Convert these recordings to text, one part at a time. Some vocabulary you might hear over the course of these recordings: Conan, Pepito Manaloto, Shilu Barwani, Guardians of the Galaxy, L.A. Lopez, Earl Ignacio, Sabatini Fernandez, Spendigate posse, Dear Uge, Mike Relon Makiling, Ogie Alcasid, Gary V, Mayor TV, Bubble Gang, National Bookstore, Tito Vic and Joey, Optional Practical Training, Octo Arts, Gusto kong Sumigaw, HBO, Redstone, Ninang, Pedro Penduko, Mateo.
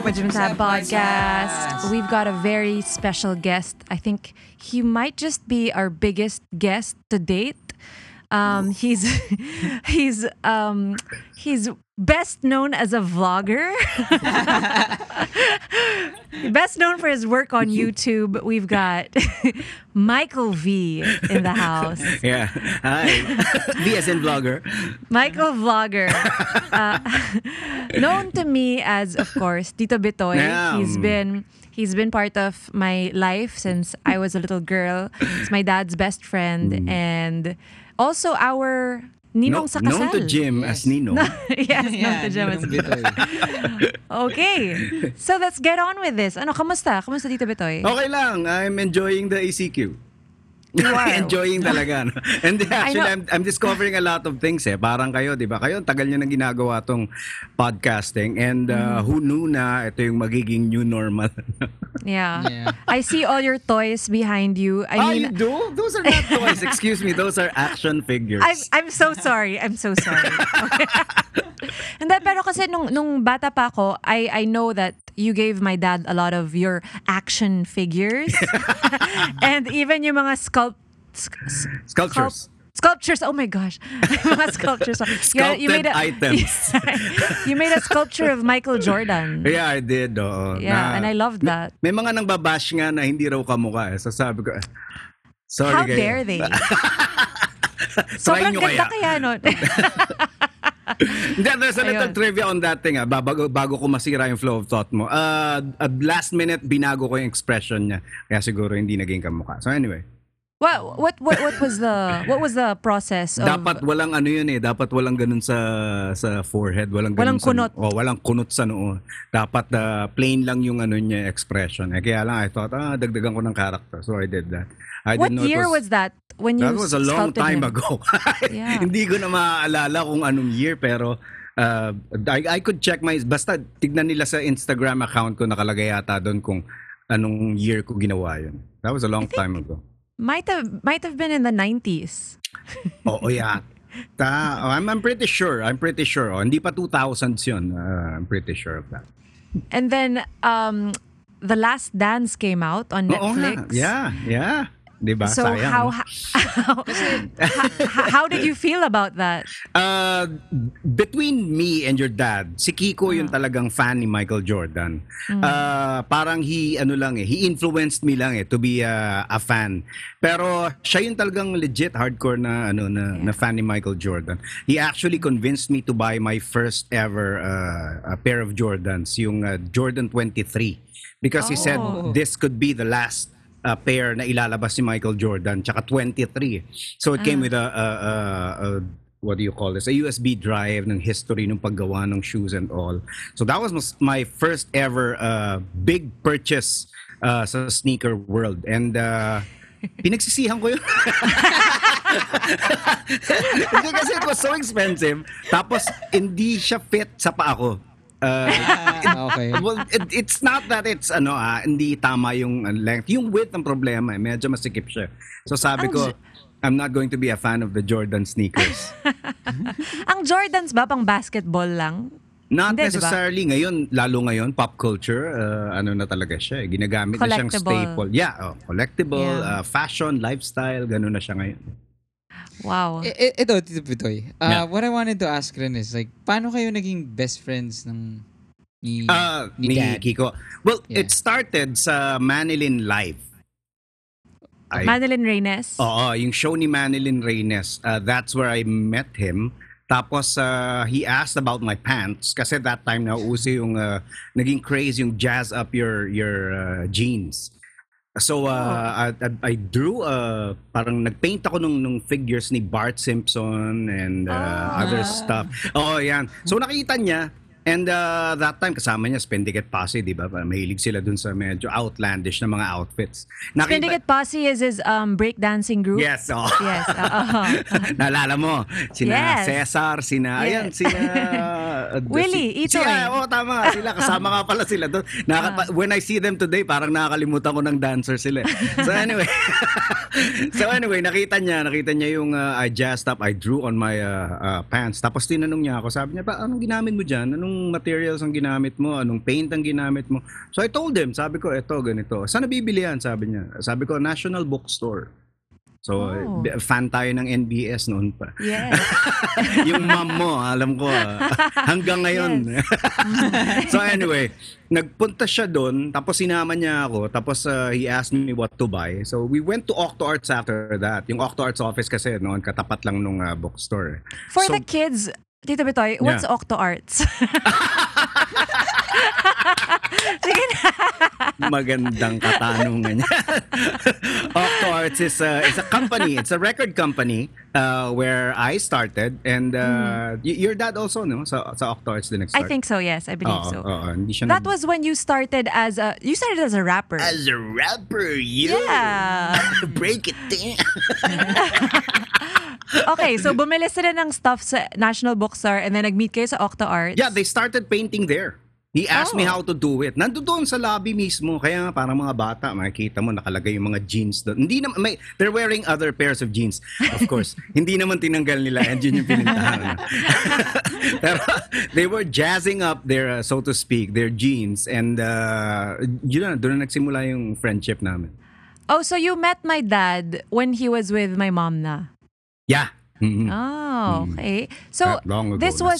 What's Up podcast. We've got a very special guest. I think he might just be our biggest guest to date. He's best known as a vlogger. Best known for his work on YouTube. We've got Michael V in the house. Yeah. Hi. V as in vlogger. Michael Vlogger. Known to me as, of course, Tito Bitoy. Yeah. He's been part of my life since I was a little girl. He's my dad's best friend and also our Ninong sa Kasal. Known to Jim as Nino. Known to Jim as Nino. Okay. So let's get on with this. Kamusta? Kamusta, Tito Bitoy? Okay lang. I'm enjoying the ECQ. Wow. Enjoying talaga. No? And actually, I'm discovering a lot of things. Parang kayo, di ba? Kayo, tagal nyo na ginagawa tong podcasting. And who knew na ito yung magiging new normal? Yeah. I see all your toys behind you. I mean, you do? Those are not toys. Excuse me. Those are action figures. I'm so sorry. Okay. And then, pero kasi nung bata pa ako, I know that you gave my dad a lot of your action figures. And even yung mga sculptures. Oh my gosh. Mga sculptures. Items. You made a sculpture of Michael Jordan. Yeah, I did. Oo. Yeah, and I loved that. May mga nang babash nga na hindi raw kamukha. So sabi ko, sorry guys. How dare they? Sobrang ganda kaya nun. There's a little trivia on that thing. Bago ko masira yung flow of thought mo. At last minute, binago ko yung expression niya. Kaya siguro hindi naging kamukha. So anyway. What was the process of... Dapat walang dapat walang ganun sa forehead, walang kunot. Walang kunot sa noo. Dapat plain lang yung niya expression. Kaya lang I thought dagdagan ko ng character. So I did that. What year was that? When that was a long time ago. Yeah. Hindi ko na maaalala kung anong year pero I could check basta tignan nila sa Instagram account ko, nakalagay yata doon kung anong year ko ginawa yun. That was a long time ago. Might have been in the 90s. Oh yeah. I'm pretty sure. Oh, hindi pa 2000s yun. I'm pretty sure of that. And then The Last Dance came out on Netflix. Yeah. Diba? So sayang, how did you feel about that? Between me and your dad, si Kiko yung talagang fan ni Michael Jordan. Parang he influenced me lang to be a fan. Pero siya yung talagang legit hardcore na fan ni Michael Jordan. He actually convinced me to buy my first ever a pair of Jordans, yung Jordan 23, because he said this could be the last pair na ilalabas ni Michael Jordan, tsaka 23. So it came with a what do you call this? A USB drive ng history ng paggawa ng shoes and all. So that was my first ever big purchase sa sneaker world. And pinagsisihan ko yun. Hindi kasi it was so expensive. Tapos hindi siya fit sa paa ko. Okay. Well, it's not that it's hindi tama yung length. Yung width ang problema, medyo masikip siya. So sabi ko, I'm not going to be a fan of the Jordan sneakers. Ang Jordans ba pang basketball lang? Not necessarily. Diba? Lalo ngayon, pop culture, na talaga siya. Ginagamit na siyang staple. Yeah, collectible, fashion, lifestyle, ganun na siya ngayon. Wow. Ito, Tito Bitoy. What I wanted to ask rin is, like, paano kayo naging best friends ni Dad? Kiko? Well, it started sa Manilyn Live. Manilyn Reynes? Oo, yung show ni Manilyn Reynes. That's where I met him. Tapos, he asked about my pants. Kasi that time, nauso yung naging craze yung jazz up your jeans. So I drew parang nagpaint ako nung figures ni Bart Simpson and other stuff. Oh, yan. So nakita niya and that time kasama niya Spendigate posse, di ba? Mahilig sila dun sa medyo outlandish na mga outfits. Spendigate posse is his breakdancing group. Yes. Oh. Yes. Naalala mo sina Cesar, sina Willie, Ito Oo, tama. Sila, kasama nga pala sila doon. When I see them today, parang nakakalimutan ko ng dancer sila. So anyway, nakita niya yung I jazzed up, I drew on my pants. Tapos tinanong niya ako, sabi niya, anong ginamit mo dyan? Anong materials ang ginamit mo? Anong paint ang ginamit mo? So I told him, sabi ko, eto, ganito. Saan nabibili yan? Sabi niya. Sabi ko, National Bookstore. So, fan tayo ng NBS noon pa. Yes. Yung mom mo, alam ko, hanggang ngayon. Yes. So anyway, nagpunta siya doon, tapos sinama niya ako, tapos he asked me what to buy. So we went to Octo Arts after that. Yung Octo Arts office kasi noon, katapat lang nung bookstore. For the kids, Tito Bitoy, what's Octo Arts? Sige na. Magandang katanungan niya. Octo Arts is a company. It's a record company where I started. And your dad also, no? Sa Octo Arts din nag-start. I think so, yes. I believe so. That was when you started as a... You started as a rapper. As a rapper, yeah. Break it down. Okay, so bumili sila ng stuff sa National Bookstore and then nag-meet kayo sa Octo Arts. Yeah, they started painting there. He asked me how to do it. Nandoon sa lobby mismo. Kaya parang mga bata, makikita mo, nakalagay yung mga jeans doon. Hindi naman, they're wearing other pairs of jeans. Of course, hindi naman tinanggal nila. And yun yung pinintahan. Pero they were jazzing up their, so to speak, their jeans. And yun na, doon na nagsimula yung friendship namin. Oh, so you met my dad when he was with my mom na? Yeah. Mm-hmm. Oh, okay. So this was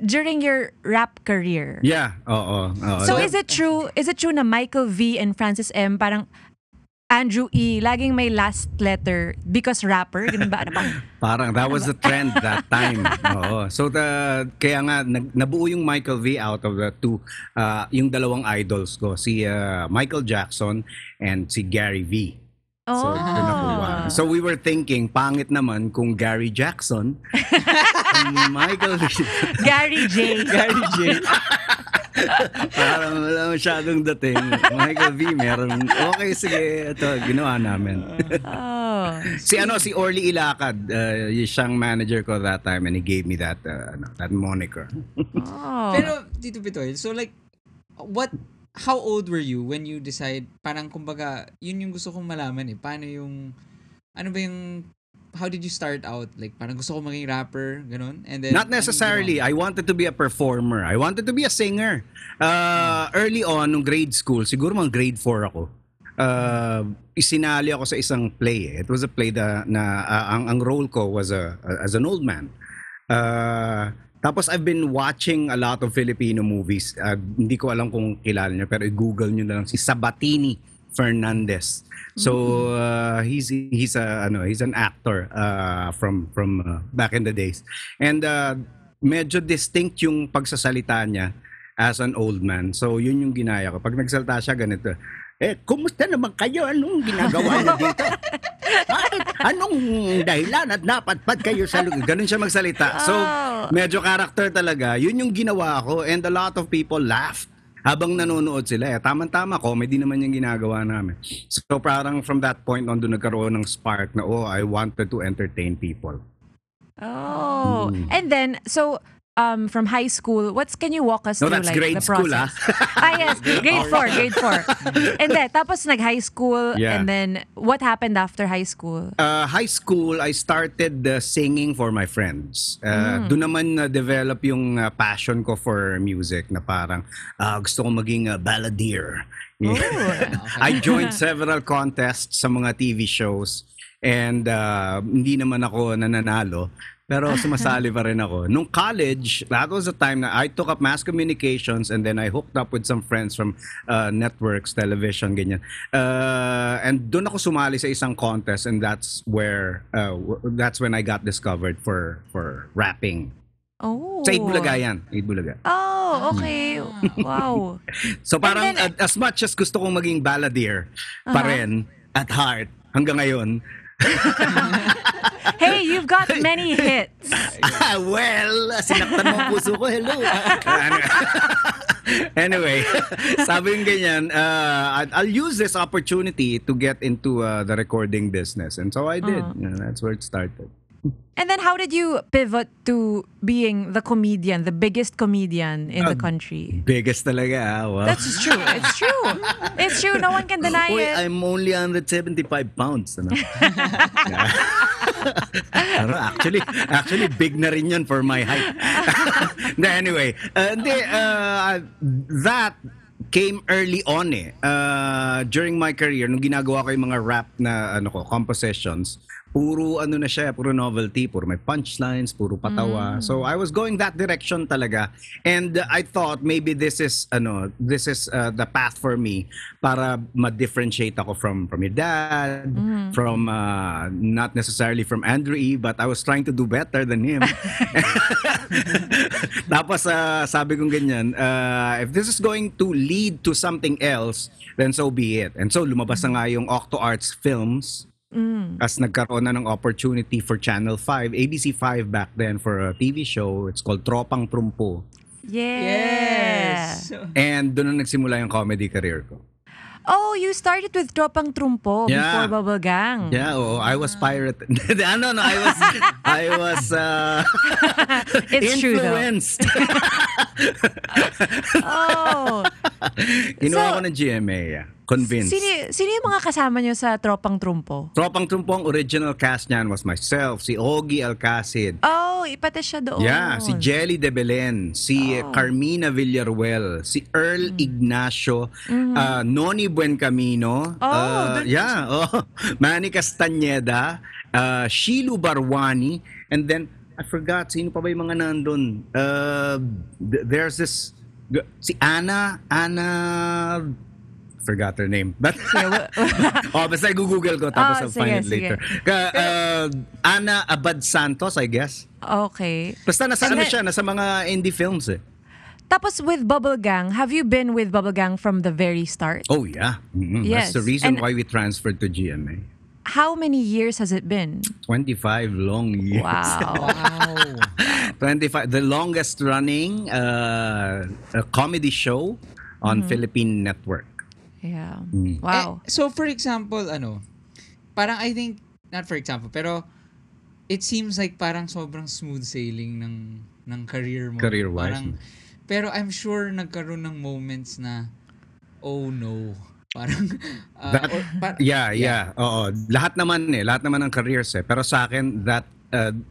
during your rap career. Yeah. Oo. So is it true na Michael V and Francis M parang Andrew E laging may last letter because rapper, ganun ba? Ano bang? Parang that was the trend that time. Oo. So kaya nga nabuo yung Michael V out of the two yung dalawang idols ko, si Michael Jackson and si Gary V. So, so we were thinking, pangit naman kung Gary Jackson and Michael Gary J. Parang wala masyadong dating. Michael V, meron. Okay, sige. Ito, ginawa namin. Si Orly Ilacad, siyang manager ko that time and he gave me that that moniker. Pero, Tito Bitoy, so like, how old were you when you decide, parang kumbaga, yun yung gusto kong malaman paano yung, how did you start out? Like, parang gusto kong maging rapper, ganun? And then, not necessarily. I wanted to be a performer. I wanted to be a singer. Early on, nung grade school, siguro mga grade 4 ako, isinali ako sa isang play. It was a play ang role ko was as an old man. Tapos I've been watching a lot of Filipino movies. Hindi ko alam kung kilala niyo pero i-google niyo na lang si Sabatini Fernandez. So he's an actor from back in the days. And medyo distinct yung pagsasalita niya as an old man. So yun yung ginaya ko. Pag nagsalita siya ganito. Kumusta naman kayo? Anong ginagawa niyo dito? Anong dahilan at napatpat kayo sa lugar? Ganun siya magsalita. So, medyo character talaga. Yun yung ginawa ko and a lot of people laughed habang nanonood sila. Tama-tama, comedy naman yung ginagawa namin. So, parang from that point on, doon nagkaroon ng spark na, I wanted to entertain people. Oh. And then, so... from high school, can you walk us through like the process? No, that's grade school, yes, grade 4. And then, tapos nag-high school, and then what happened after high school? High school, I started singing for my friends. Doon naman na-develop yung passion ko for music na parang gusto kong maging balladeer. Yeah. Okay. I joined several contests sa mga TV shows and hindi naman ako nananalo. Pero sumasali pa rin ako. Nung college, that was the time na I took up mass communications and then I hooked up with some friends from networks, television, ganyan. And doon ako sumali sa isang contest and that's when I got discovered for rapping. Oh. Sa Itbulaga yan. Itbulaga. Oh, okay. Wow. So parang then, as much as gusto kong maging balladeer pa rin at heart hanggang ngayon, hey, you've got many hits. Well, sinaktan mo ang puso ko. Hello. Anyway, sabi ng ganyan, I'll use this opportunity to get into the recording business. And so I did. That's where it started. And then how did you pivot to being the comedian, the biggest comedian in the country? Biggest talaga, wow. That's true. It's true. It's true. No one can deny it. I'm only 175 pounds. No? actually, big na rin yun for my height. Anyway, that came early on eh. During my career, nung ginagawa ko yung mga rap na compositions, puro na siya, puro novelty, puro may punchlines, puro patawa. So I was going that direction talaga, and I thought maybe this is the path for me para ma-differentiate ako from your dad, from not necessarily from Andrew E, but I was trying to do better than him. Tapos sabi kong ganyan, if this is going to lead to something else, then so be it. And so lumabas na nga yung Octo Arts Films. As nagkaroon na ng opportunity for Channel 5, ABC5 back then, for a TV show. It's called Tropang Trumpo. Yes! And doon na nagsimula yung comedy career ko. Oh, you started with Tropang Trumpo before Bubble Gang. Yeah, I was pirate. No, I was it's influenced. True, oh. Inuwa ko ng GMA, yeah. Convinced. Sino yung mga kasama nyo sa Tropang Trumpo? Tropang Trumpo, ang original cast niyan was myself, si Ogie Alcasid. Oh, ipate siya doon. Yeah, si Jelly De Belen, si Carmina Villaruel, si Earl Ignacio, Noni Buencamino, Manny Castaneda, Shilu Barwani, and then, I forgot, sino pa ba yung mga nandun? There's this, si Ana... Forgot her name. But basta i-google ko tapos I'll find it later. Ana Abad Santos, I guess. Okay. Basta nasa mga indie films eh. Tapos with Bubble Gang, have you been with Bubble Gang from the very start? Oh yeah. Yes. That's the reason why we transferred to GMA. How many years has it been? 25 long years. Wow. 25, the longest running a comedy show on Philippine network. Yeah. Wow. So for example, parang I think not for example, pero it seems like parang sobrang smooth sailing ng career mo. Career-wise. Pero I'm sure nagkaroon ng moments na oh no. Parang yeah. Oo. Lahat naman ng careers eh. Pero sa akin that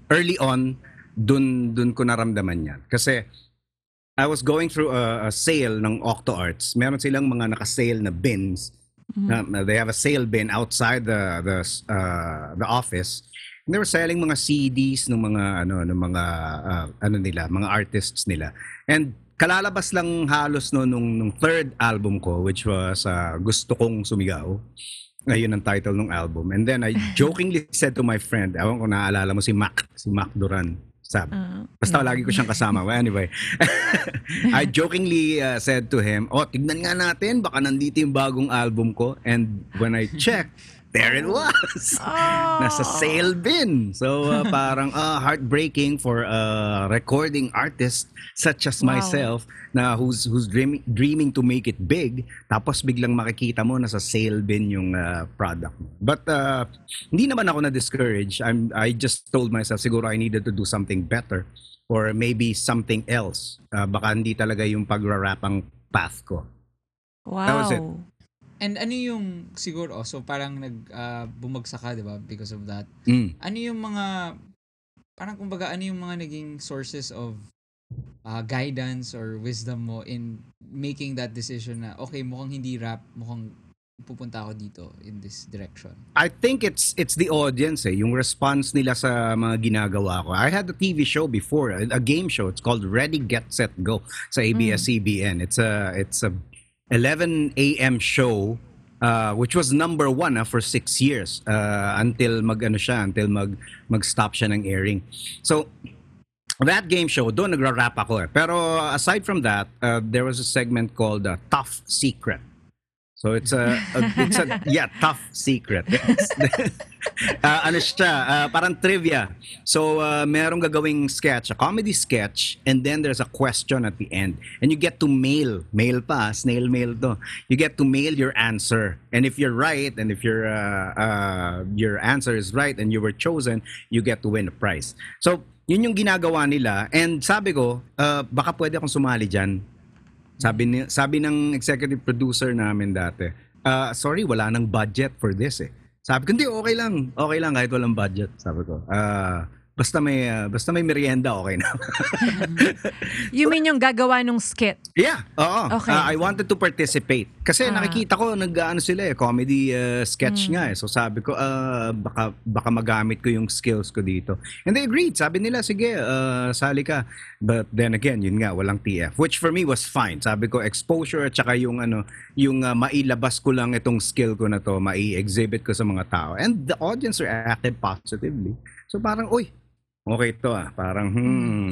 early on dun ko naramdaman 'yan. Kasi I was going through a sale ng Octo Arts. Meron silang mga naka-sale na bins. They have a sale bin outside the office. And they were selling mga CDs ng mga mga artists nila. And kalalabas lang halos nung third album ko, which was Gusto Kong Sumigaw. Ayun ang title ng album. And then I jokingly said to my friend, ewan ko naalala mo si Mac Duran. Basta lagi ko siyang kasama. Well, anyway, I jokingly said to him, tignan nga natin, baka nandito yung bagong album ko. And when I checked, there it was. Nasa sale bin. So parang heartbreaking for a recording artist such as myself na who's dreaming to make it big. Tapos biglang makikita mo nasa sale bin yung product mo. But hindi naman ako na-discouraged. I just told myself siguro I needed to do something better or maybe something else. Baka hindi talaga yung pagrarap ang path ko. Wow. That was it. And ano yung siguro so parang bumagsak ka, 'di ba, because of that. Ano yung mga parang kumbaga ano yung mga naging sources of guidance or wisdom mo in making that decision na okay, mukhang hindi rap, mukhang pupunta ako dito in this direction? I think it's the audience eh, yung response nila sa mga ginagawa ko. I had a TV show before, a game show. It's called Ready, Get, Set, Go sa ABS-CBN. It's a 11 a.m. show, which was number one for 6 years until mag-stop siya ng airing. So that game show, doon nagra-rap ako eh. Pero aside from that, there was a segment called Tough Secret. So it's a tough secret. Parang trivia. So merong gagawing sketch, a comedy sketch, and then there's a question at the end. And you get to mail pa, snail mail to. You get to mail your answer. And if you're right, and if your answer is right and you were chosen, you get to win a prize. So yun yung ginagawa nila. And sabi ko, baka pwede akong sumali dyan. Sabi ng executive producer namin dati, sorry, wala nang budget for this eh. Sabi ko, hindi, okay lang kahit walang budget. Sabi ko, basta may merienda, okay na. You mean yung gagawa nung skit? Yeah, oo. Okay. I wanted to participate. Kasi nakikita ko, nag-ano sila eh, comedy sketch nga eh. So sabi ko, baka magamit ko yung skills ko dito. And they agreed. Sabi nila, sige, sali ka. But then again, yun nga, walang TF. Which for me was fine. Sabi ko, exposure at saka yung mailabas ko lang itong skill ko na to, mai-exhibit ko sa mga tao. And the audience reacted positively. So parang, uy, okay to ah. Parang,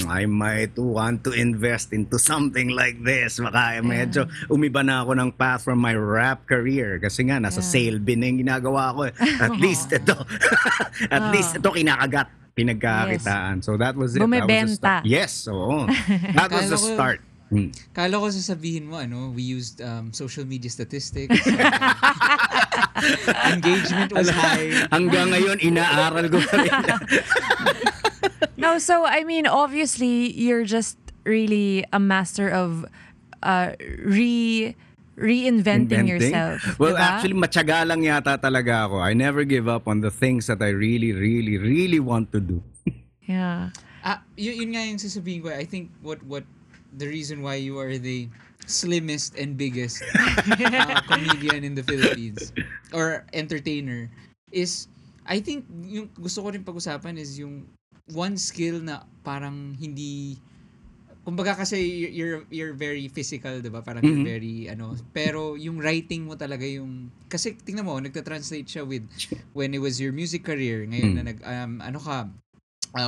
I might want to invest into something like this. Baka medyo umiba na ako ng path from my rap career. Kasi nga, nasa sale bin na yung ginagawa ko. At least ito kinakagat. Pinagkakitaan. Yes. So that was it. Bumibenta. Yes, oo. That was the start. Kala ko sasabihin mo, we used social media statistics. Engagement was high. Hanggang ngayon, inaaral ko pa rin. No, so I mean, obviously, you're just really a master of reinventing yourself. Well, diba? Actually, matyaga lang yata talaga ako. I never give up on the things that I really, really, really want to do. Yeah. Yun nga yung sasabihin ko. I think what the reason why you are the slimmest and biggest comedian in the Philippines or entertainer is, I think yung gusto ko rin pag-usapan is yung one skill na parang hindi, kumbaga kasi you're very physical, diba? Parang you're very pero yung writing mo talaga yung, kasi tingnan mo, nagta-translate siya with when it was your music career, ngayon na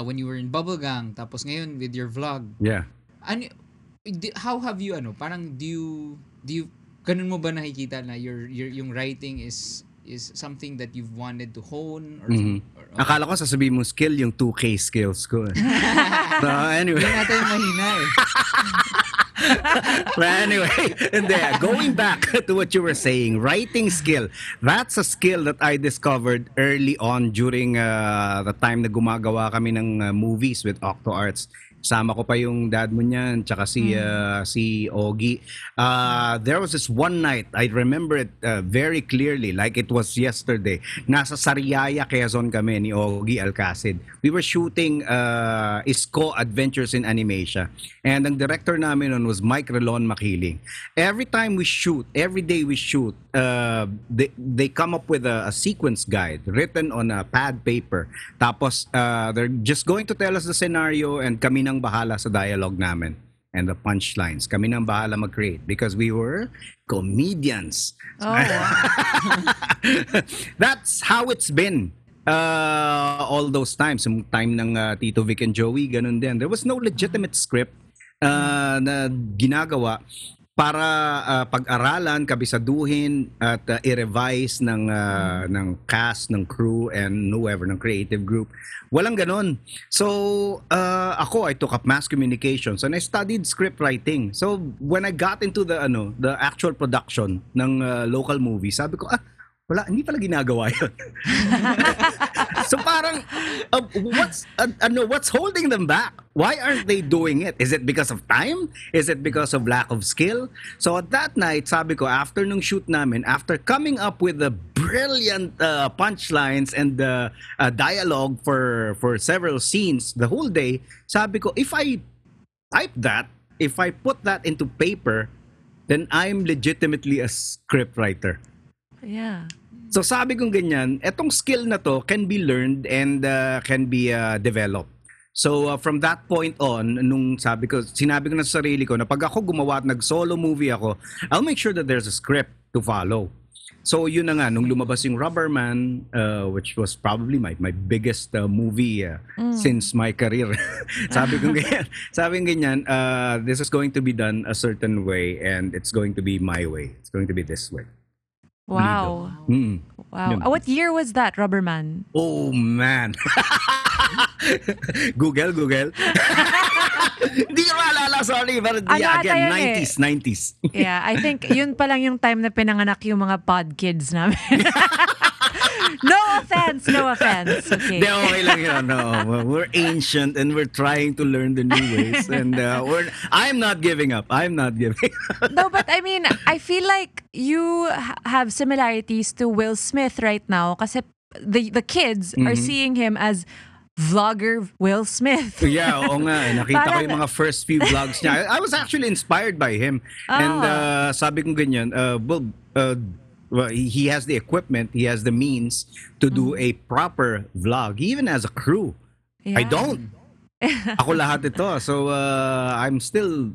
when you were in Bubble Gang, tapos ngayon with your vlog. Yeah. How have you parang do you ganun mo ba nakikita na your yung writing is something that you've wanted to hone or akala ko sasabihin mo skill yung 2K skills ko. So anyway. Hindi natin mahina eh. But anyway, and there, going back to what you were saying, writing skill, that's a skill that I discovered early on during the time na gumagawa kami ng movies with Octo Arts. Sama ko pa yung dad mo niyan, tsaka si Ogie. There was this one night, I remember it very clearly, like it was yesterday. Nasa Sariaya, Quezon kami ni Ogie Alcasid. We were shooting Isko Adventures in Animatia. And ang director namin nun was Mike Relon Makiling. Every time we shoot, every day we shoot, they come up with a sequence guide written on a pad paper. Tapos, they're just going to tell us the scenario and kami nang bahala sa dialogue namin and the punchlines. Kami nang bahala mag-create because we were comedians. Oh, wow. That's how it's been all those times. Yung time ng Tito Vic and Joey, ganun din. There was no legitimate script na ginagawa para pag-aralan, kabisaduhin at i-revise ng cast, ng crew and whoever, ng creative group. Walang ganun. So ako, I took up mass communications and I studied script writing. So when I got into the actual production ng local movie, sabi ko, wala, hindi pala ginagawa yun. So parang, what's holding them back? Why aren't they doing it? Is it because of time? Is it because of lack of skill? So at that night, sabi ko, after nung shoot namin, after coming up with the brilliant punchlines and the dialogue for several scenes the whole day, sabi ko, if I type that, if I put that into paper, then I'm legitimately a scriptwriter. Yeah. So sabi kong ganyan, etong skill na to can be learned and can be developed. So from that point on, nung sinabi ko na sa sarili ko na pag ako gumawa at nag-solo movie ako, I'll make sure that there's a script to follow. So yun na nga, nung lumabas yung Rubberman, which was probably my biggest movie since my career. sabi kong ganyan, this is going to be done a certain way and it's going to be my way. It's going to be this way. Wow. Wow. What year was that, Rubberman? Oh, man. Google. Hindi ko maalala, sorry. But yeah, again, 90s. Yeah, I think yun pa lang yung time na pinanganak yung mga pod kids namin. No offense. Okay. De, okay lang yun. No, we're ancient and we're trying to learn the new ways. And I'm not giving up. No, but I mean, I feel like you have similarities to Will Smith right now kasi the kids are seeing him as vlogger Will Smith. Yeah, oo nga. Nakita ko yung mga first few vlogs niya. I was actually inspired by him. Oh. And sabi ko ganyan, well, he has the equipment, he has the means to do a proper vlog, even as a crew. Yeah. I don't. Ako lahat ito. So, I'm still,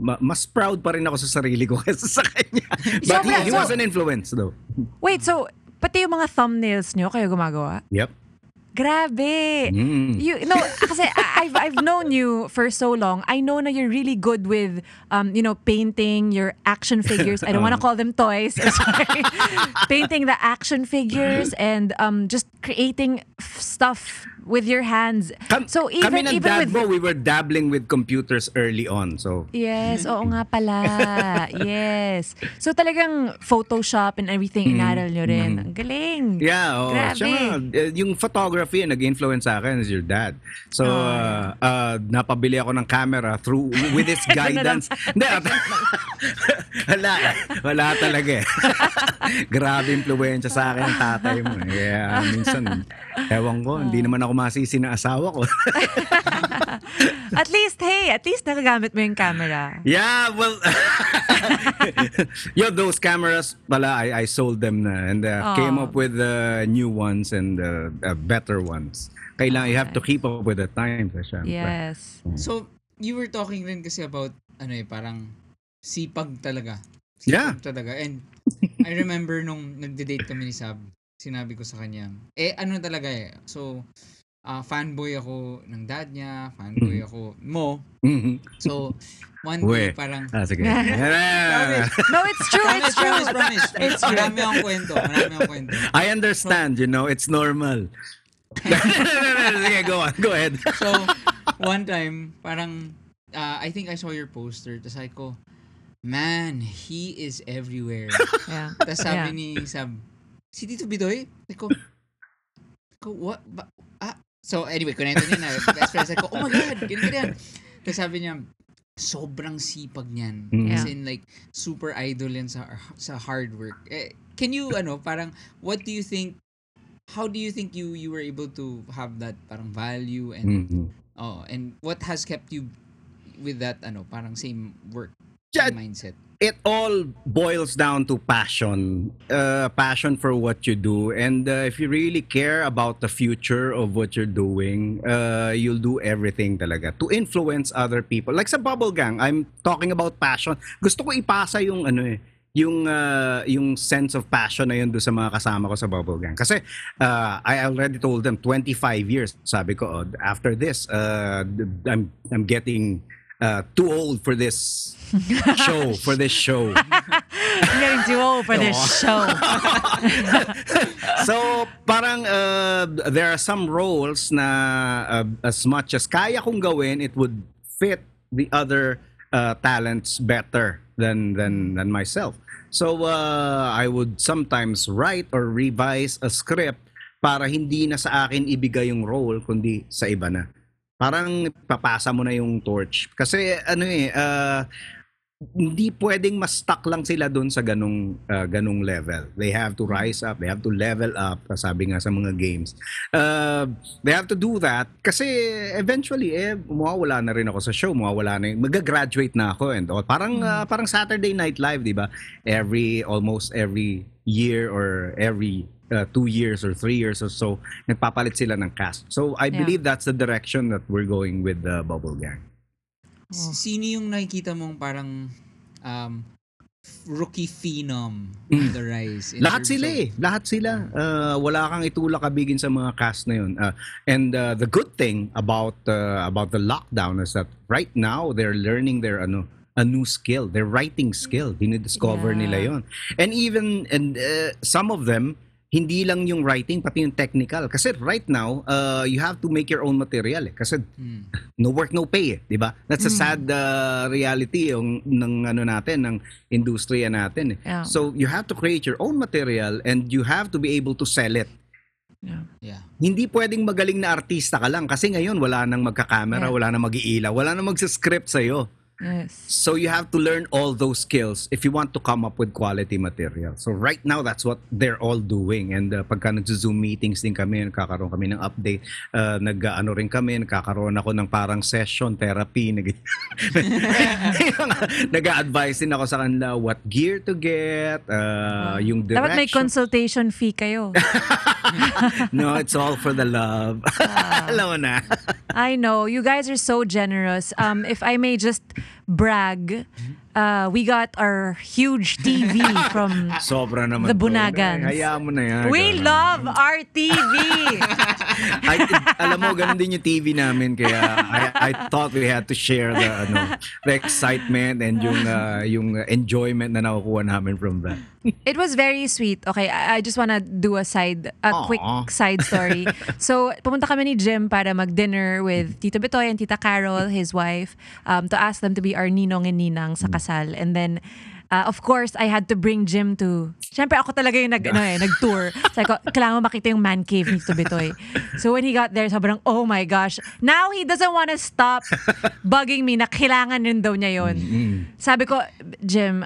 mas proud pa rin ako sa sarili ko kaysa sa kanya. But he was an influence though. Wait, so, pati yung mga thumbnails nyo kayo gumagawa? Yep. Grabe. You know, kasi I've known you for so long. I know na you're really good with painting your action figures. I don't want to call them toys. Sorry. Painting the action figures and just creating stuff with your hands. So even with Dadbo, we were dabbling with computers early on. So yes, oo nga pala. Yes. So talagang Photoshop and everything inaral nyo rin. Ang galing. Yeah, oo. Grabe. Yung photographer nag-influence sa akin is your dad. So, napabili ako ng camera with his guidance. Wala talaga eh. Grabe influence sa akin ang tatay mo. Yeah, minsan, ewan ko, hindi naman ako masisi na asawa ko. At least nagagamit mo yung camera. Yeah, well, those cameras pala, I sold them na and came up with new ones and better ones. Kailangan you have to keep up with the times. Yes. So you were talking rin kasi about parang sipag talaga. Sipag talaga. And I remember nung nagde-date kami ni Sab, sinabi ko sa kanya, So fanboy ako ng dad niya, fanboy ako mo. So one day parang no, it's true, promise. It's true. Marami akong kwento. I understand, so, it's normal. Okay, go ahead. So one time parang I think I saw your poster, tas sabi ko, man, he is everywhere. Yeah. Tas sabi ni Sab, si Tito Bitoy? Sabi ko, what? So anyway, connected din na best friends ko. Oh my God, ganyan. Tapos sabi niya, sobrang sipag niyan. As in like super idol yan sa hard work. Can you parang what do you think? How do you think you were able to have that parang value and and what has kept you with that parang same work mindset? It all boils down to passion for what you do, and if you really care about the future of what you're doing, you'll do everything talaga to influence other people. Like sa Bubble Gang, I'm talking about passion. Gusto ko ipasa yung yung sense of passion na yun do sa mga kasama ko sa Bubble Gang. Kasi I already told them 25 years. Sabi ko, after this, I'm getting too old for this show. I'm getting too old for this show. So, parang there are some roles na as much as kaya kong gawin, it would fit the other talents better than myself. So, I would sometimes write or revise a script para hindi na sa akin ibigay yung role, kundi sa iba na. Parang papasa mo na yung torch. Kasi hindi pwedeng ma-stuck lang sila doon sa ganung level. They have to rise up, they have to level up, sabi nga sa mga games. They have to do that kasi eventually mawawala na rin ako sa show, mag-graduate na ako and parang Saturday Night Live, 'di ba? Almost every year or every 2 years or 3 years or so, nagpapalit sila ng cast. So, I believe that's the direction that we're going with the Bubble Gang. Sino yung nakikita mong parang rookie phenom on the rise? Lahat sila. Wala kang itulak kabigin sa mga cast na yun. And the good thing about the lockdown is that right now, they're learning their a new skill, their writing skill. Dinidiscover nila yon. And even some of them, hindi lang yung writing, pati yung technical. Kasi right now, you have to make your own material. Eh. Kasi no work, no pay. Eh, di ba? That's a sad reality yung, ng, ano natin, ng industriya natin. Eh. Yeah. So you have to create your own material and you have to be able to sell it. Yeah. Yeah. Hindi pwedeng magaling na artista ka lang kasi ngayon wala nang magkakamera, wala nang mag-iila, wala nang magsascript sa'yo. Yes. So you have to learn all those skills if you want to come up with quality material. So right now, that's what they're all doing. And pagka nag-Zoom meetings din kami, nagkakaroon kami ng update, nag-ano rin kami, nagkakaroon ako ng parang session, therapy, nag-a-advise din ako sa kanila what gear to get, yung direction. Dapat may consultation fee kayo. No, it's all for the love. Alam mo na. I know. You guys are so generous. If I may just brag, we got our huge TV from the Bunagans. Hayaan mo na yan. We love our TV. Alam mo, ganun din yung TV namin. Kaya I thought we had to share the excitement and yung enjoyment na nakukuha namin from that. It was very sweet. Okay, I just wanna do a quick side story. So, pumunta kami ni Jim para mag-dinner with Tito Bitoy and Tita Carol, his wife, to ask them to be our ninong and ninang sa kasal. And then, of course, I had to bring Jim to... Siyempre, ako talaga yung nag-tour. So, kailangan mo makita yung man cave ni Tito Bitoy. So, when he got there, sobrang, oh my gosh. Now, he doesn't want to stop bugging me na kailangan rin daw niya yun. Sabi ko, Jim,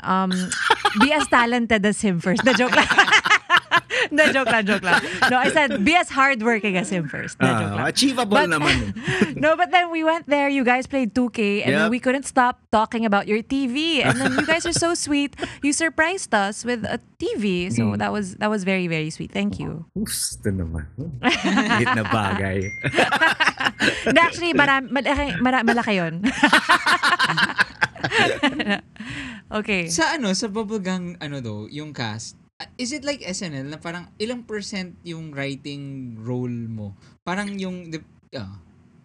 be as talented as him first. Na joke lang. Na joke lang, joke lang. No, I said, be as hardworking as him first. Na joke lang. Achievable but, naman. No, but then we went there. You guys played 2K and we couldn't stop talking about your TV. And then you guys are so sweet. You surprised us with a TV. So that was very, very sweet. Thank you. Gusto naman. Hit na bagay. Actually, malaki yun. Okay. Sa Bubble Gang, yung cast, is it like SNL na parang ilang percent yung writing role mo? Parang yung...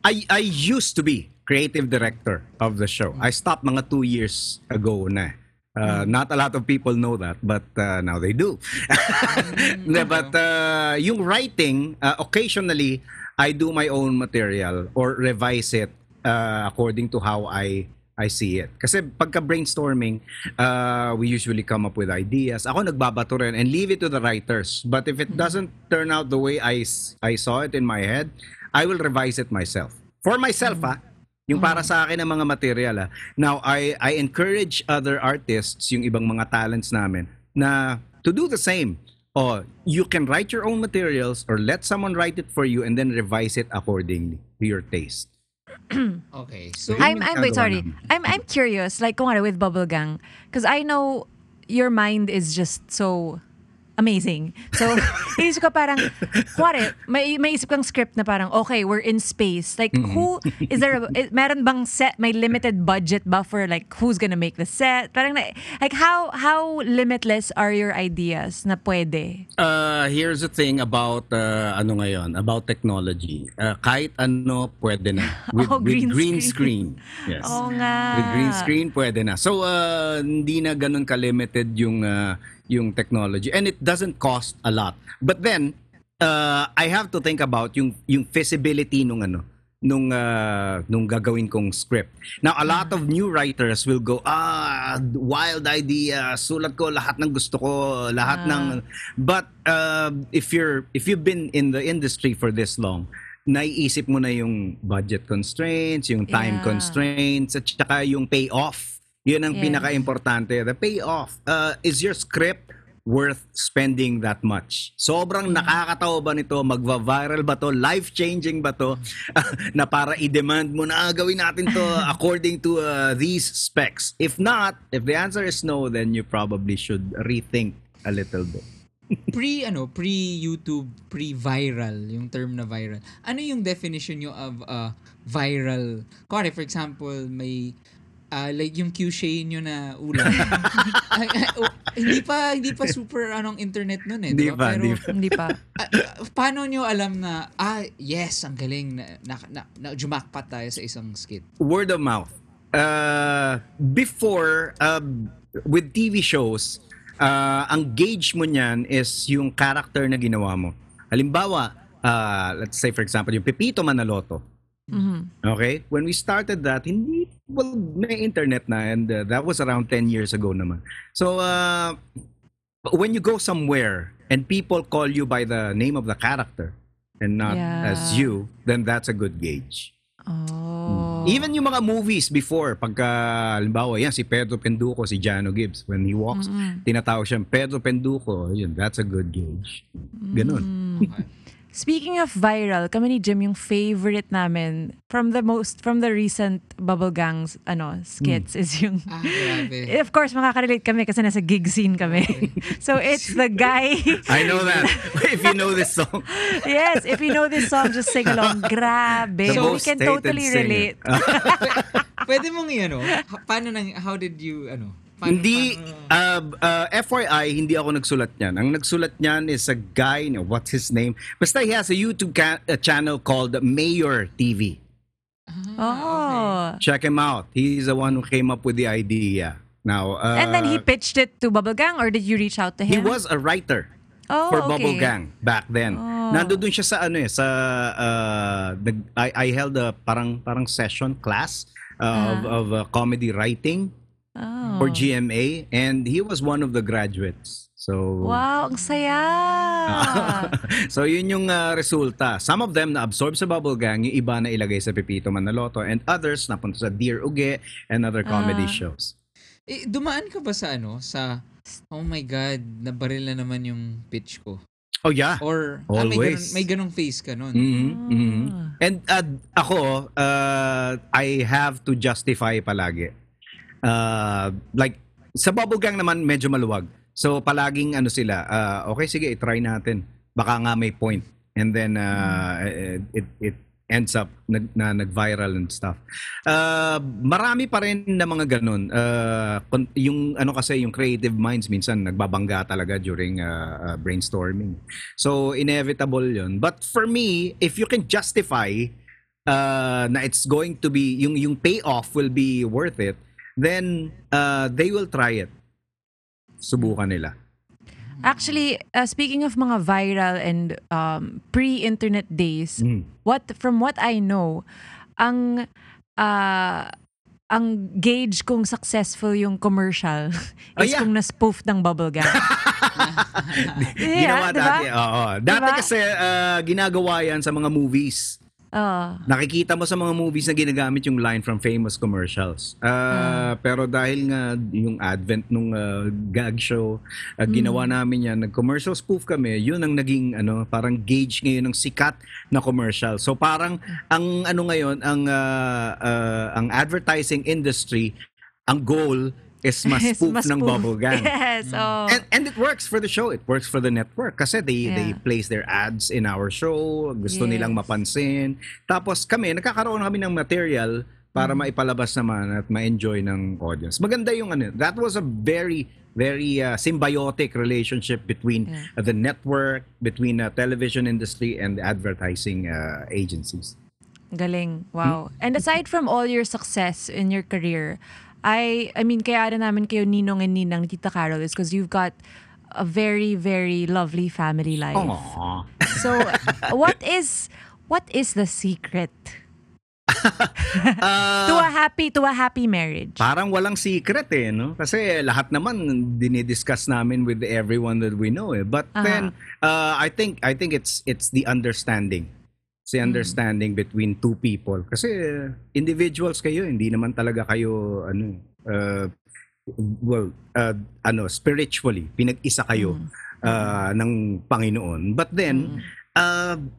I used to be creative director of the show. I stopped mga 2 years ago na. Not a lot of people know that, but now they do. But yung writing, occasionally, I do my own material or revise it according to how I see it. Kasi pagka-brainstorming, we usually come up with ideas. Ako nagbabato rin and leave it to the writers. But if it doesn't turn out the way I saw it in my head, I will revise it myself. For myself, yung para sa akin ng mga material, Now, I encourage other artists, yung ibang mga talents namin, na to do the same. Oh, you can write your own materials or let someone write it for you and then revise it accordingly to your taste. Okay, so I'm curious, like with Bubble Gang, because I know your mind is just so amazing. So isip ko parang may isip kang script na parang okay, we're in space. Like who is there? Meron bang set? May limited budget buffer? Like who's gonna make the set? Parang like how limitless are your ideas? Na pwede. Here's the thing about about technology. Kahit ano pwede na with green screen. Yes. Oh, nga. With green screen pwede na. So hindi na ganun ka limited yung technology, and it doesn't cost a lot. But then I have to think about yung feasibility nung gagawin kong script. Now a lot of new writers will go wild idea, sulat ko lahat ng gusto ko, lahat ng but if you've been in the industry for this long, naiisip mo na yung budget constraints, yung time constraints, at saka yung payoff. Yun ang pinaka-importante. The payoff. Is your script worth spending that much? Sobrang nakakatawa ba nito? Magva-viral ba to? Life-changing ba to? Na para i-demand mo na gawin natin to according to these specs. If not, if the answer is no, then you probably should rethink a little bit. Pre-YouTube, pre-viral, yung term na viral. Ano yung definition nyo of viral? Kasi for example, may... like yung Q-shade nyo na ulam. Hindi pa super internet nun eh. Hindi pa. Paano nyo alam na, yes, ang galing, na jumakpat tayo sa isang skit? Word of mouth. before, with TV shows, ang gauge mo niyan is yung character na ginawa mo. Halimbawa, let's say for example, yung Pepito Manaloto. Mm-hmm. Okay? When we started that, hindi, well, may internet na, and that was around 10 years ago naman. So, when you go somewhere and people call you by the name of the character and not as you, then that's a good gauge. Oh. Even yung mga movies before, pagka, halimbawa, yan, si Pedro Penduko, si Jano Gibbs, when he walks, tinatawag siya, Pedro Penduko, yun, that's a good gauge. Ganun. Okay. Speaking of viral, kami ni Jim, yung favorite namin from the recent Bubble Gangs skits is yung, of course, makakarelate kami kasi nasa gig scene kami. So it's the guy. I know that. If you know this song. Yes, if you know this song, just sing along. Grabe. So we can totally relate. Pwede mong paano nang, how did you, Hindi, FYI, hindi ako nagsulat niyan. Ang nagsulat niyan is a guy, what's his name? Basta he has a YouTube channel called Mayor TV. Oh. Okay. Check him out. He's the one who came up with the idea. Now, and then he pitched it to Bubble Gang, or did you reach out to him? He was a writer for Bubble Gang back then. Oh. Nandoon siya sa I held a parang session class of comedy writing. Oh. For GMA, and he was one of the graduates. So wow, ang saya. So yun yung resulta. Some of them na absorb sa Bubble Gang, yung iba na ilagay sa Pepito Manaloto, and others napunta sa Dear Uge and other comedy shows. Eh, dumaan ka ba sa sa oh my god, nabaril na naman yung pitch ko. Oh yeah. Or always. May ganong face ka nun. Mm-hmm. Mm-hmm. And ako, I have to justify palagi. Like sa Bubble Gang naman medyo maluwag. So palaging sila, okay sige, i-try natin. Baka nga may point. And then it ends up nag-viral and stuff. Marami pa rin na mga ganun. Yung kasi yung creative minds minsan nagbabangga talaga during brainstorming. So inevitable 'yun. But for me, if you can justify na it's going to be yung payoff will be worth it, then they will try it. Subukan nila. Actually, speaking of mga viral and pre-internet days, from what I know, ang gauge kung successful yung commercial is kung na-spoof ng Bubble Gang. Ginawa dati. Oo. Dati kasi ginagawa yan sa mga movies. Nakikita mo sa mga movies na ginagamit yung line from famous commercials. Pero dahil nga yung advent nung gag show, ginawa namin yan, nag-commercial spoof kami, yun ang naging parang gauge ngayon ng sikat na commercial. So parang ang ngayon, ang advertising industry, ang goal is mas spoof ng Bubble Gang. Yes, and it works for the show. It works for the network. Kasi they place their ads in our show. Gusto nilang mapansin. Tapos kami, nakakaroon kami ng material para maipalabas naman at ma-enjoy ng audience. Maganda yung That was a very, very symbiotic relationship between the network, between television industry and the advertising agencies. Galing. Wow. And aside from all your success in your career, I mean, kaya rin namin kayo Ninong and Ninang, Tita Carol, is because you've got a very, very lovely family life. Aww. So, what is the secret to a happy marriage? Parang walang secret no? Kasi lahat naman dinidiscuss namin with everyone that we know. But then, I think it's the understanding. It's the understanding between two people. Kasi individuals kayo, hindi naman talaga kayo spiritually pinag-isa kayo ng Panginoon. But then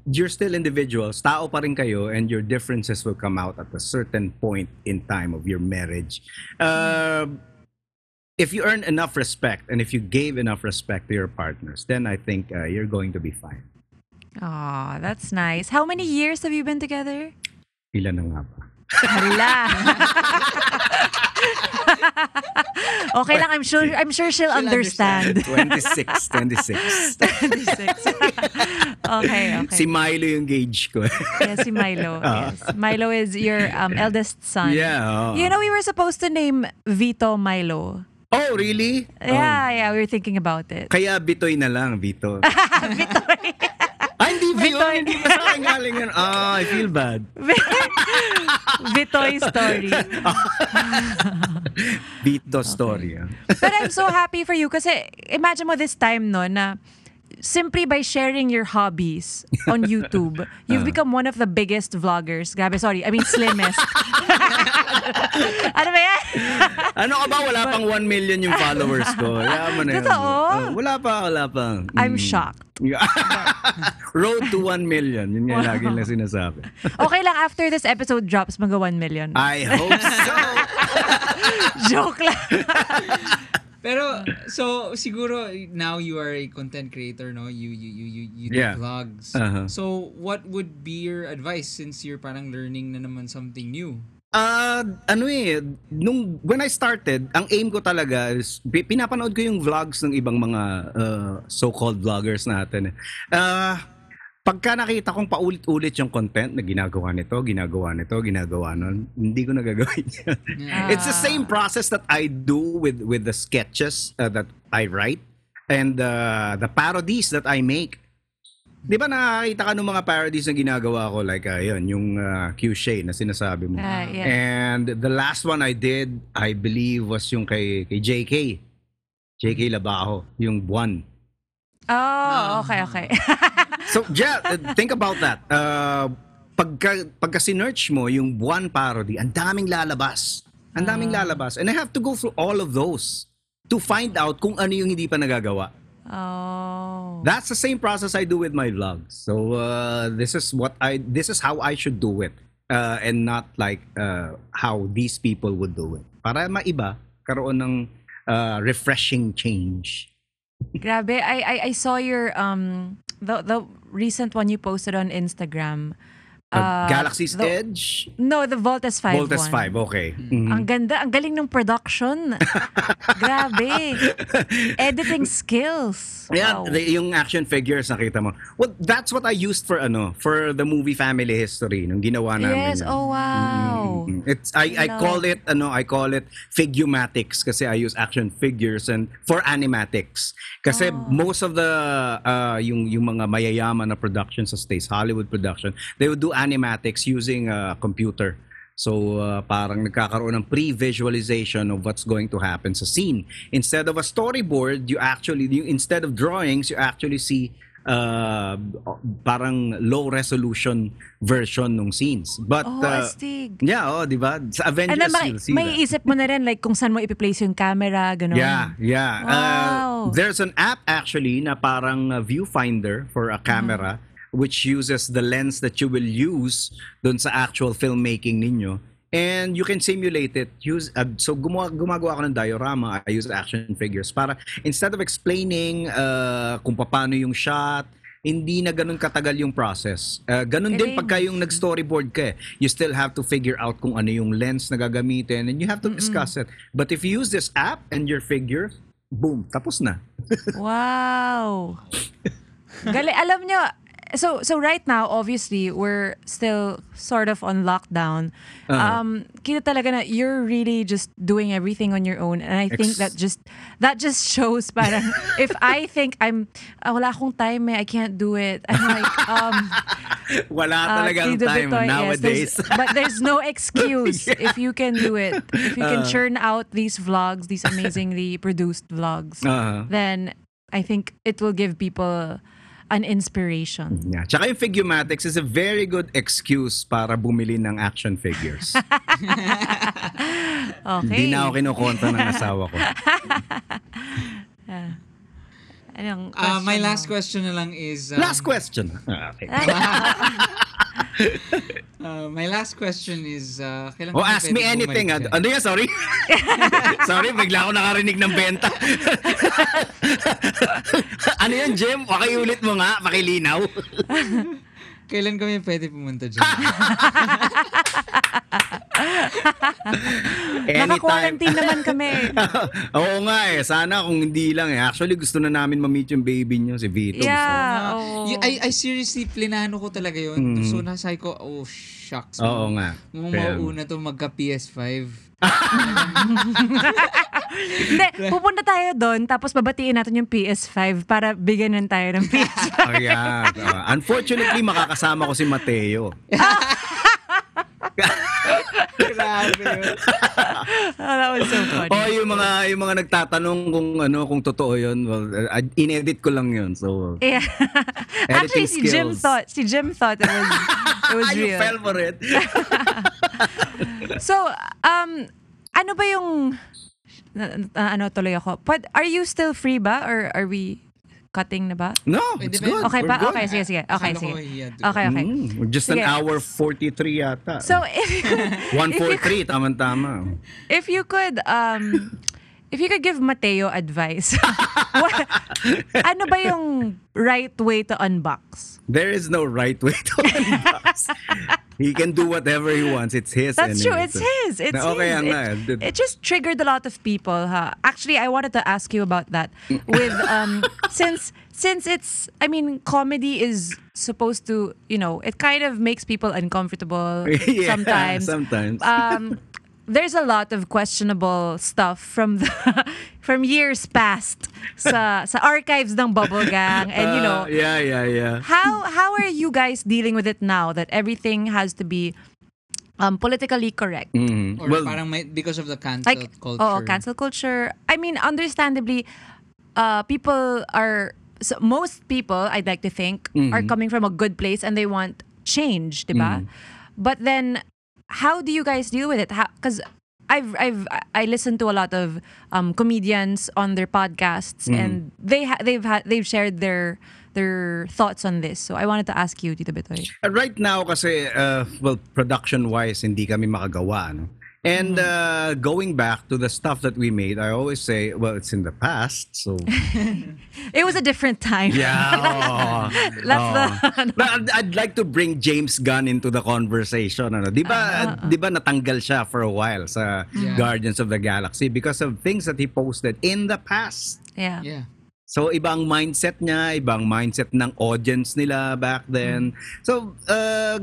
you're still individuals, tao pa rin kayo, and your differences will come out at a certain point in time of your marriage. If you earn enough respect and if you gave enough respect to your partners, then I think you're going to be fine. Oh, that's nice. How many years have you been together? Ilan na nga ba? Hala. Okay lang, I'm sure she'll understand. 26. Okay. Si Milo yung gauge ko. Yeah, si Milo. Yes. Milo is your eldest son. Yeah. You know, we were supposed to name Vito Milo. Oh, really? Yeah, we were thinking about it. Kaya Bitoy na lang, Vito. Bitoy. Hindi ba sa akin galing yun? Ah, I feel bad. Bitoy story. Bito story. Okay. But I'm so happy for you kasi imagine mo this time, no, na simply by sharing your hobbies on YouTube, you've become one of the biggest vloggers. Grabe, sorry. I mean, slimmest. Ano ba yan? Ano ka ba? Wala pang 1 million yung followers ko. Totoo? Wala pa. I'm shocked. Road to 1 million. Yun nga lagi lang sinasabi. Okay lang, after this episode drops, mag 1 million. I hope so. Joke lang. Pero, so, siguro, now you are a content creator, no? You do vlogs. Uh-huh. So, what would be your advice since you're parang learning na naman something new? When I started, ang aim ko talaga is pinapanood ko yung vlogs ng ibang mga so-called vloggers natin. Pagka nakita kong paulit-ulit yung content na ginagawa nun, hindi ko nagagawin yan. Yeah. It's the same process that I do with the sketches that I write and the parodies that I make. Di ba nakakita ka ng mga parodies na ginagawa ko? Like, yung Q-Shay na sinasabi mo. Yeah. And the last one I did, I believe, was yung kay JK Labaho, yung Buwan. Oh, okay. So, yeah, think about that. Pagka sinerch mo yung Buwan parody, ang daming lalabas. And I have to go through all of those to find out kung ano yung hindi pa nagagawa. Oh. That's the same process I do with my vlogs. So this is how I should do it, and not like how these people would do it. Para maiba, karoon ng refreshing change. Grabe, I saw your the recent one you posted on Instagram. Galaxy's Edge? No, the Voltes 5 one. Voltes 5, okay. Mm-hmm. Ang ganda, ang galing ng production. Grabe. Editing skills. Yeah, wow. Yung action figures nakita mo. Well, that's what I used for the movie Family History nung ginawa namin. Yes, oh wow. Mm-hmm. I call it figumatics kasi I use action figures and for animatics. Kasi most of the yung mga mayayaman na productions sa States, Hollywood production, they would do animatics using a computer. So parang nagkakaroon ng pre-visualization of what's going to happen sa scene. Instead of a storyboard, instead of drawings, you actually see parang low resolution version ng scenes. But astig. Yeah, di ba? Sa Avengers you'll see that. May isip mo na rin like kung saan mo i-place yung camera, ganun. Yeah. Wow. There's an app actually na parang viewfinder for a camera. Mm-hmm. Which uses the lens that you will use doon sa actual filmmaking ninyo. And you can simulate it. So gumagawa ako ng diorama. I use action figures para instead of explaining kung paano yung shot, hindi na ganun katagal yung process. Ganun din pagka yung nag-storyboard ka. You still have to figure out kung ano yung lens na gagamitin and you have to discuss it. But if you use this app and your figures, boom, tapos na. Wow! Galing, alam nyo, So right now, obviously, we're still sort of on lockdown. Kita talaga na you're really just doing everything on your own. And I think that just shows parang if I think I'm, wala akong time eh, I can't do it. I'm like, wala talagang time nowadays. Yes, but there's no excuse if you can do it. If you can churn out these vlogs, these amazingly produced vlogs, then I think it will give people an inspiration. Yeah. Tsaka yung Figumatics is a very good excuse para bumili ng action figures. Okay. Hindi na ako kinukonta ng asawa ko. Anong question my last question na lang is... Last question! Okay. My last question is... ask me anything. Ano yan? Sorry? Sorry, bigla ako nakarinig ng benta. Ano yan, Jim? Pakiulit mo nga, pakilinaw. Kailan kami pwede pumunta dyan? Naka-quarantine naman kami. Oo nga eh. Sana kung hindi lang eh. Actually, gusto na namin ma-meet yung baby niyo, si Vito. Yeah. So, I seriously, plinano ko talaga yun. So, nasay ko, oh, shucks. Oo nga. Kung mauuna to magka PS5. Hindi, pupunta tayo doon tapos babatiin natin yung PS5 para bigyan nun tayo ng PS5. Oh, yeah. Unfortunately, makakasama ko si Mateo. Grabe. Oh, that was so funny. Oh, yung mga nagtatanong kung totoo 'yon, well, inedit ko lang 'yon. So yeah. Actually, si Jim thought it was real. You fell for it. So, ano ba yung ano tuloy ako? But are you still free ba or are we cutting na ba? No, it's good. Okay, we're good. Okay, sige. Okay. Just sige. An hour 43 yata. So, if you 143, tama. If you could give Mateo advice, ano ba yung right way to unbox? There is no right way to unbox. He can do whatever he wants. It's his. That's anyway. True. It's his. It just triggered a lot of people. Huh? Actually, I wanted to ask you about that. With since it's, I mean, comedy is supposed to, you know, it kind of makes people uncomfortable sometimes. Sometimes. There's a lot of questionable stuff from years past sa archives ng Bubble Gang, and you know, how are you guys dealing with it now that everything has to be politically correct? Mm-hmm. Or well, parang because of the cancel culture. Oh, cancel culture. I mean, understandably, most people, I'd like to think, are coming from a good place and they want change, diba? But then, how do you guys deal with it? Because I listen to a lot of comedians on their podcasts, and they've shared their thoughts on this. So I wanted to ask you, Tito Bitoy. Right now, kasi production wise, hindi kami makagawa. No? And going back to the stuff that we made, I always say, well, it's in the past, so it was a different time. Yeah. But I'd like to bring James Gunn into the conversation. Ano? Di ba natanggal siya for a while sa Guardians of the Galaxy because of things that he posted in the past. Yeah. So ibang mindset niya, ibang mindset ng audience nila back then. So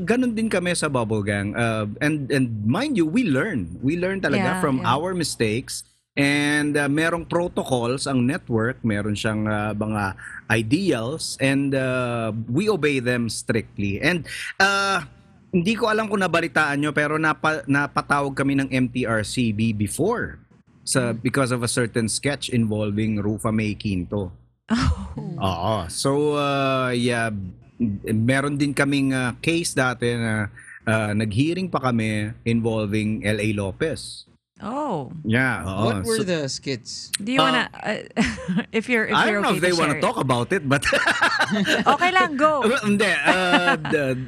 ganun din kami sa Bubble Gang. And mind you, we learn talaga from our mistakes. And merong protocols ang network, meron siyang mga ideals, and we obey them strictly. And hindi ko alam kung nabalitaan nyo, pero napatawag kami ng MTRCB before because of a certain sketch involving Rufa May Quinto. Oo. So, meron din kaming case dati na nag-hearing pa kami involving L.A. Lopez. Oh. Yeah. Uh-oh. What were the skits? Do you wanna, if you're okay to share it. I don't know if they wanna talk about it, but... okay lang, go. Well, hindi.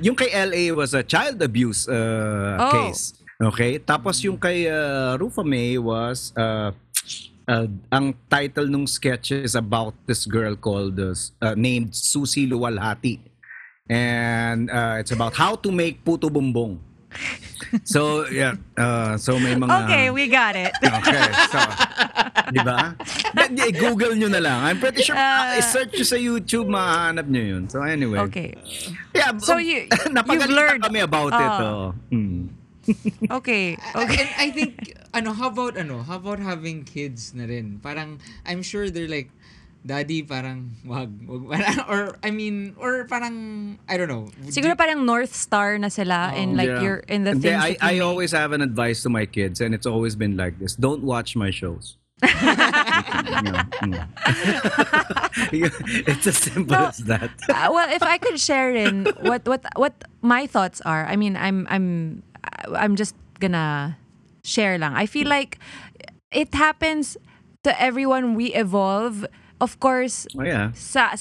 Yung kay L.A. was a child abuse case. Okay? Tapos yung kay Rufa May was... ang title ng sketch is about this girl called named Susie Luwalhati, and it's about how to make puto bumbong. So yeah, so may mga... Okay, we got it. Okay, so diba? Google nyo na lang. I'm pretty sure search sa YouTube, mahanap nyo yun. So anyway. Okay. Yeah, so you've learned kami about it. Okay. And I think how about having kids na rin? Parang I'm sure they're like, daddy, parang wag or I mean, or parang I don't know. Siguro parang North Star na sila in like you're in the things. I always have an advice to my kids, and it's always been like this: don't watch my shows. No. It's as simple as that. Well, if I could share in what my thoughts are. I mean, I'm just gonna share lang. I feel like it happens to everyone. We evolve, of course. Oh, yeah. Sa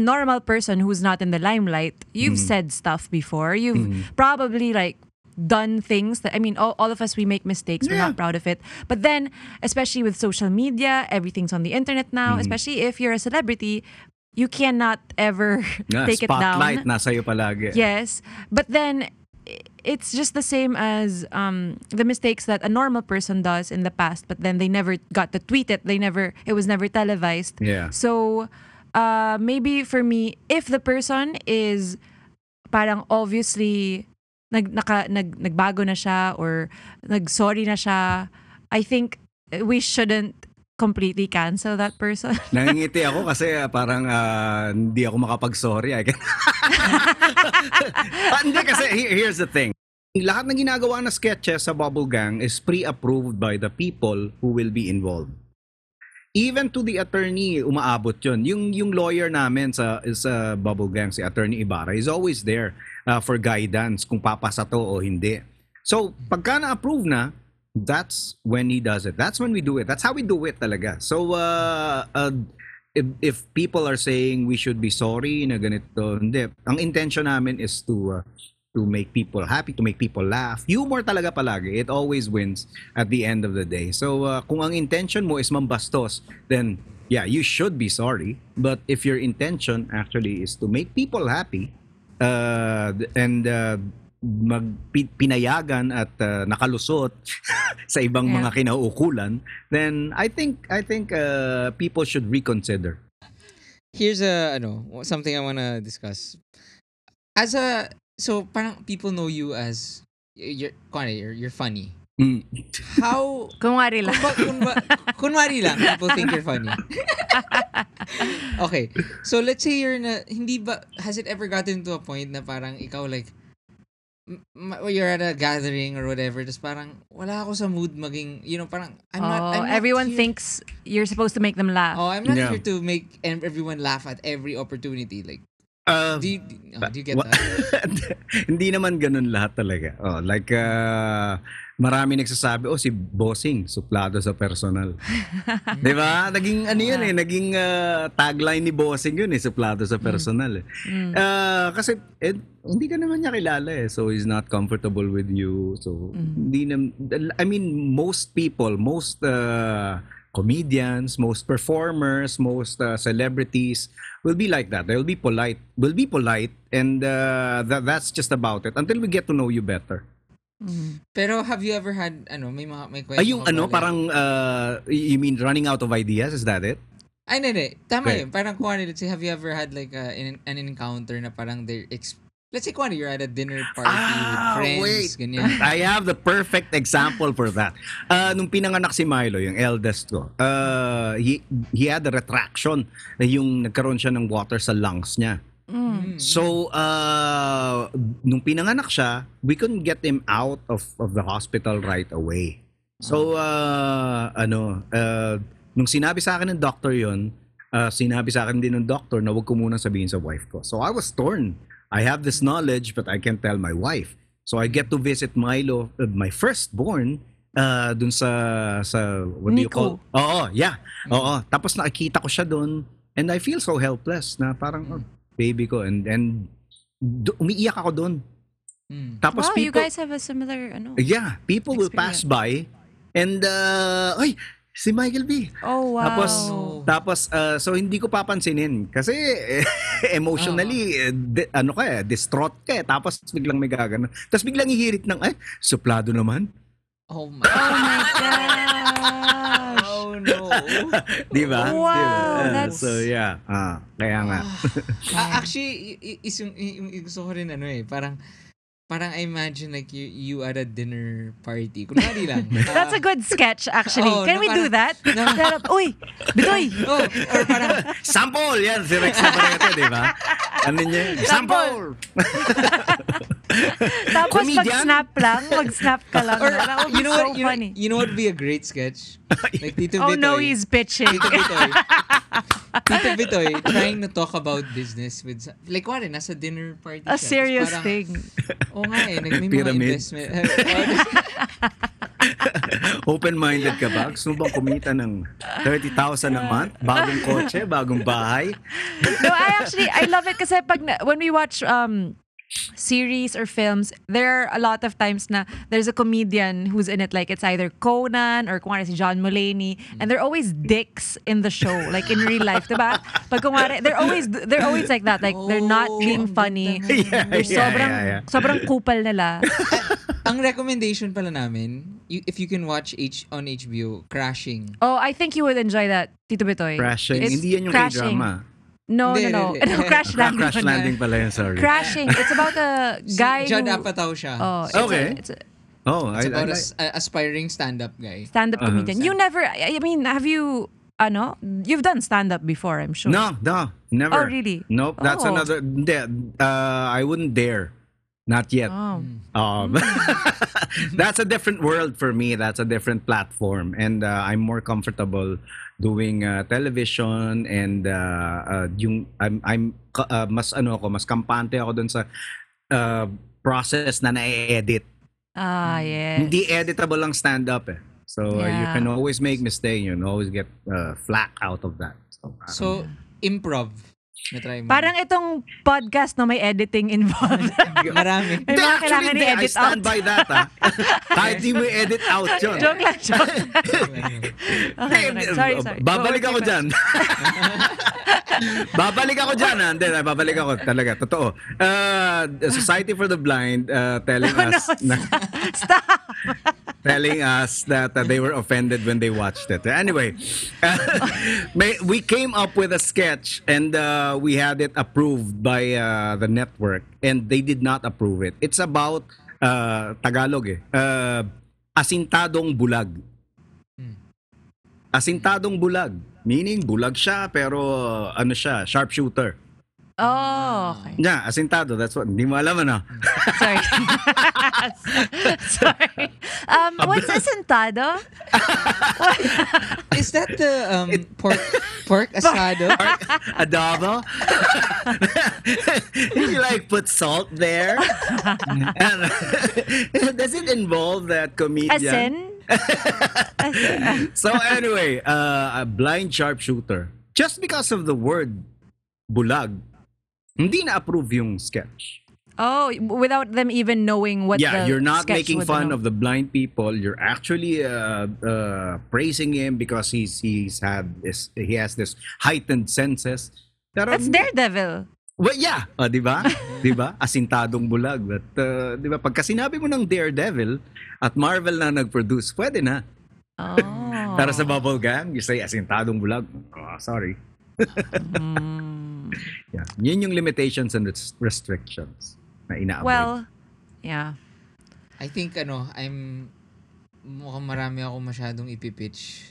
normal person who's not in the limelight, you've said stuff before. You've probably like done things that, I mean, all of us, we make mistakes. We're not proud of it. But then, especially with social media, everything's on the internet now. Especially if you're a celebrity, you cannot ever take it down. Spotlight nasa iyo palagi. Yes. But then it's just the same as the mistakes that a normal person does in the past, but then they never got to tweet it. It was never televised. Yeah. So maybe for me, if the person is parang obviously nagbago na siya or nagsorry na siya, I think we shouldn't completely cancel that person. Nangingiti ako kasi parang hindi ako makapag-sorry. Hindi kasi here's the thing. Lahat ng ginagawa na sketches sa Bubble Gang is pre-approved by the people who will be involved. Even to the attorney, umaabot yun. Yung lawyer namin sa Bubble Gang, si Attorney Ibarra, is always there for guidance kung papasa to o hindi. So, pagka na-approve na, that's when he does it. That's when we do it. That's how we do it talaga. So, if people are saying we should be sorry na ganito, hindi. Ang intention namin is to make people happy, to make people laugh. Humor talaga palagi. It always wins at the end of the day. So, kung ang intention mo is mambastos, then yeah, you should be sorry. But if your intention actually is to make people happy, pinayagan at nakalusot sa ibang mga kinauukulan, then I think people should reconsider. Here's something I want to discuss. So parang people know you as you're funny. Mm. How kunwari lang. Kunwari lang, people think you're funny. Okay. So let's say has it ever gotten to a point na parang ikaw like you're at a gathering or whatever, just parang wala ako sa mood maging, parang everyone here. Thinks you're supposed to make them laugh. Oh, I'm not here to make everyone laugh at every opportunity. Like, do you get that? Hindi naman ganun lahat talaga. Oh, like, marami nagsasabi, si Bossing, suplado sa personal. Diba? Naging naging tagline ni Bossing yun suplado sa personal. Kasi hindi ka naman niya kilala so he's not comfortable with you. So, most people, most comedians, most performers, most celebrities will be like that. They'll be polite. Will be polite, and that's just about it. Until we get to know you better. Mm. Pero have you ever had may question? You mean running out of ideas? Is that it? Ay hindi. Tama yun. Parang let's say, have you ever had like an encounter na parang they let's say you're at a dinner party with friends. I have the perfect example for that. Nung pinanganak si Milo, yung eldest ko, he had a retraction. Yung nagkaroon siya ng water sa lungs niya. Mm. So, nung pinanganak siya, we couldn't get him out of the hospital right away. So, nung sinabi sa akin ng doctor yun, sinabi sa akin din ng doctor na huwag ko muna sabihin sa wife ko. So, I was torn. I have this knowledge, but I can't tell my wife. So I get to visit Milo, my firstborn, dun sa what do you call? Oo, yeah. Oo. Tapos nakikita ko siya dun, and I feel so helpless na parang baby ko, and umiiyak ako dun. Mm. Tapos people, you guys have a similar yeah, people experience. Will pass by, and si Michael V. Oh, wow. Tapos, so hindi ko papansinin. Kasi, emotionally, distraught ka. Tapos, biglang may gagana. Tapos, biglang ihirit ng, suplado naman. Oh my gosh. Oh, no. Diba? Wow. Diba? That's... So, yeah. Kaya nga. Actually, gusto ko rin parang, I imagine like you at a dinner party. Kunwari lang. That's a good sketch actually. Can we do that? Uy, Bitoy. Or parang sample. Yan si Rex Navarrete, di ba? Ano niya? Sample. Tapos mag-snap ka lang. Or, you know what would be a great sketch? Like Tito Bitoy. Oh no, he's bitching. Tito Bitoy trying to talk about business with like wala nasa dinner party a siya. Serious parang, thing. Nagmimik investment. Open-minded ka ba? Gusto bang kumita ng 30,000 a month? Bagong kotse, bagong bahay? No, I love it kasi pag when we watch series or films, there are a lot of times na there's a comedian who's in it, like it's either Conan or kumare si John Mulaney, and they're always dicks in the show, like in real life, diba? Pag kumare, they're always like that, like they're not being funny. Sobrang kupal nila. Ang recommendation pala namin, if you can watch on HBO, Crashing. Oh, I think you would enjoy that, Tito Bitoy. Crashing. Hindi yan yung drama. No. Crash Landing. Crash Landing pala yun, sorry. Crashing. It's about a guy Judd Apatow siya. Okay. It's about an aspiring stand-up guy. Stand-up comedian. You never, I mean, have you, you've done stand-up before, I'm sure. No. Never. Oh, really? Nope. That's another, I wouldn't dare. Not yet. That's a different world for me. That's a different platform. And I'm more comfortable doing television and mas kampante ako dun sa process na na-edit. Yes. Hindi editable lang stand-up eh. So you can always make mistakes. You can always get flack out of that. So improv. Parang itong podcast na may editing involved. Marami. May mga kailangan i-edit out. I stand by that, ha? Kahit di mo edit out yun. Joke lang. Okay. Sorry. Babalik ako dyan. Babalik ako talaga. Totoo. Society for the Blind telling us that they were offended when they watched it. Anyway, we came up with a sketch and we had it approved by the network and they did not approve it. It's about Tagalog eh. Asintadong bulag. Asintadong bulag. Meaning bulag siya pero sharpshooter. Oh, okay. Yeah, asintado. That's what. Hindi mo alam, ano? Sorry. What's asintado? Is that the pork asado? Adobo? You like put salt there? Does it involve that comedian? Asin? So anyway, a blind sharpshooter. Just because of the word bulag, hindi na-approve yung sketch. Oh, without them even knowing what the sketch. Yeah, you're not making fun of the blind people. You're actually praising him because he has this heightened senses. Pero, that's Daredevil. Well, yeah. Oh, diba? Asintadong bulag. But, diba? Pagka sinabi mo ng Daredevil at Marvel na nag-produce, pwede na. Oh. Pero sa Bubble Gang, you say asintadong bulag. Oh, sorry. Yeah, yun yung limitations and restrictions na ina-avoid. Well, yeah. I think mukhang marami ako masyadong ipipitch.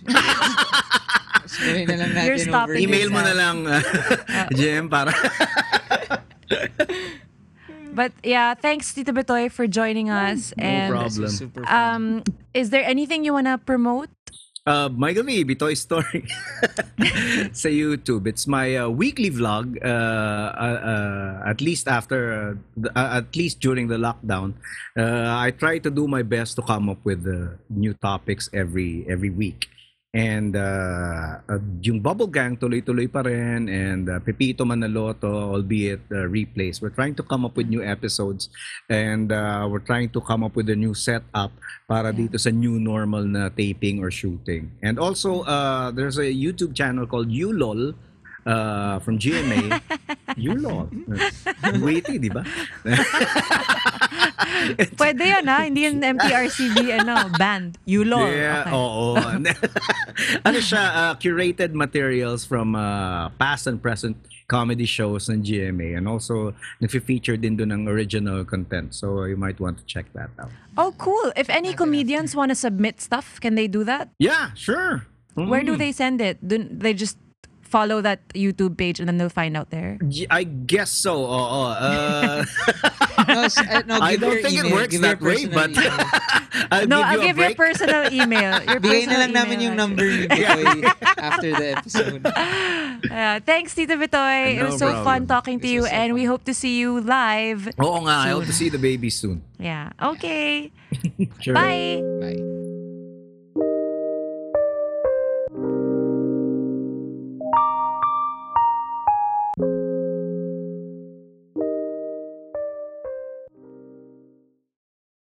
Sabihin na lang natin over. Email mo na lang, GM, para. But yeah, thanks Tito Bitoy for joining us. No problem. Super fun. Is there anything you wanna promote? Michael V, Bitoy Story sa YouTube. It's my weekly vlog. At least during the lockdown, I try to do my best to come up with new topics every week. And yung Bubble Gang tuloy-tuloy pa rin, and Pepito Manaloto, albeit replays. We're trying to come up with new episodes and we're trying to come up with a new setup para dito sa new normal na taping or shooting. And also there's a YouTube channel called Ulol from GMA. Ulol. Witty, di ba? Pwede yun, ha? Hindi yung MTRCB band. Ulol. Yeah, okay. Oo. Ano siya, curated materials from past and present comedy shows ng GMA. And also, nag-feature din doon ng original content. So, you might want to check that out. Oh, cool. If any comedians want to submit stuff, can they do that? Yeah, sure. Where do they send it? Do they just follow that YouTube page and then they'll find out there? I guess so. I don't think email. It works give that way, but I'll give your personal email. Bigay na lang namin yung number ni Bitoy after the episode. Thanks, Tito Bitoy. It was so fun talking to you, and we hope to see you live. Oo nga, I hope to see the baby soon. Yeah. Okay. Sure. Bye.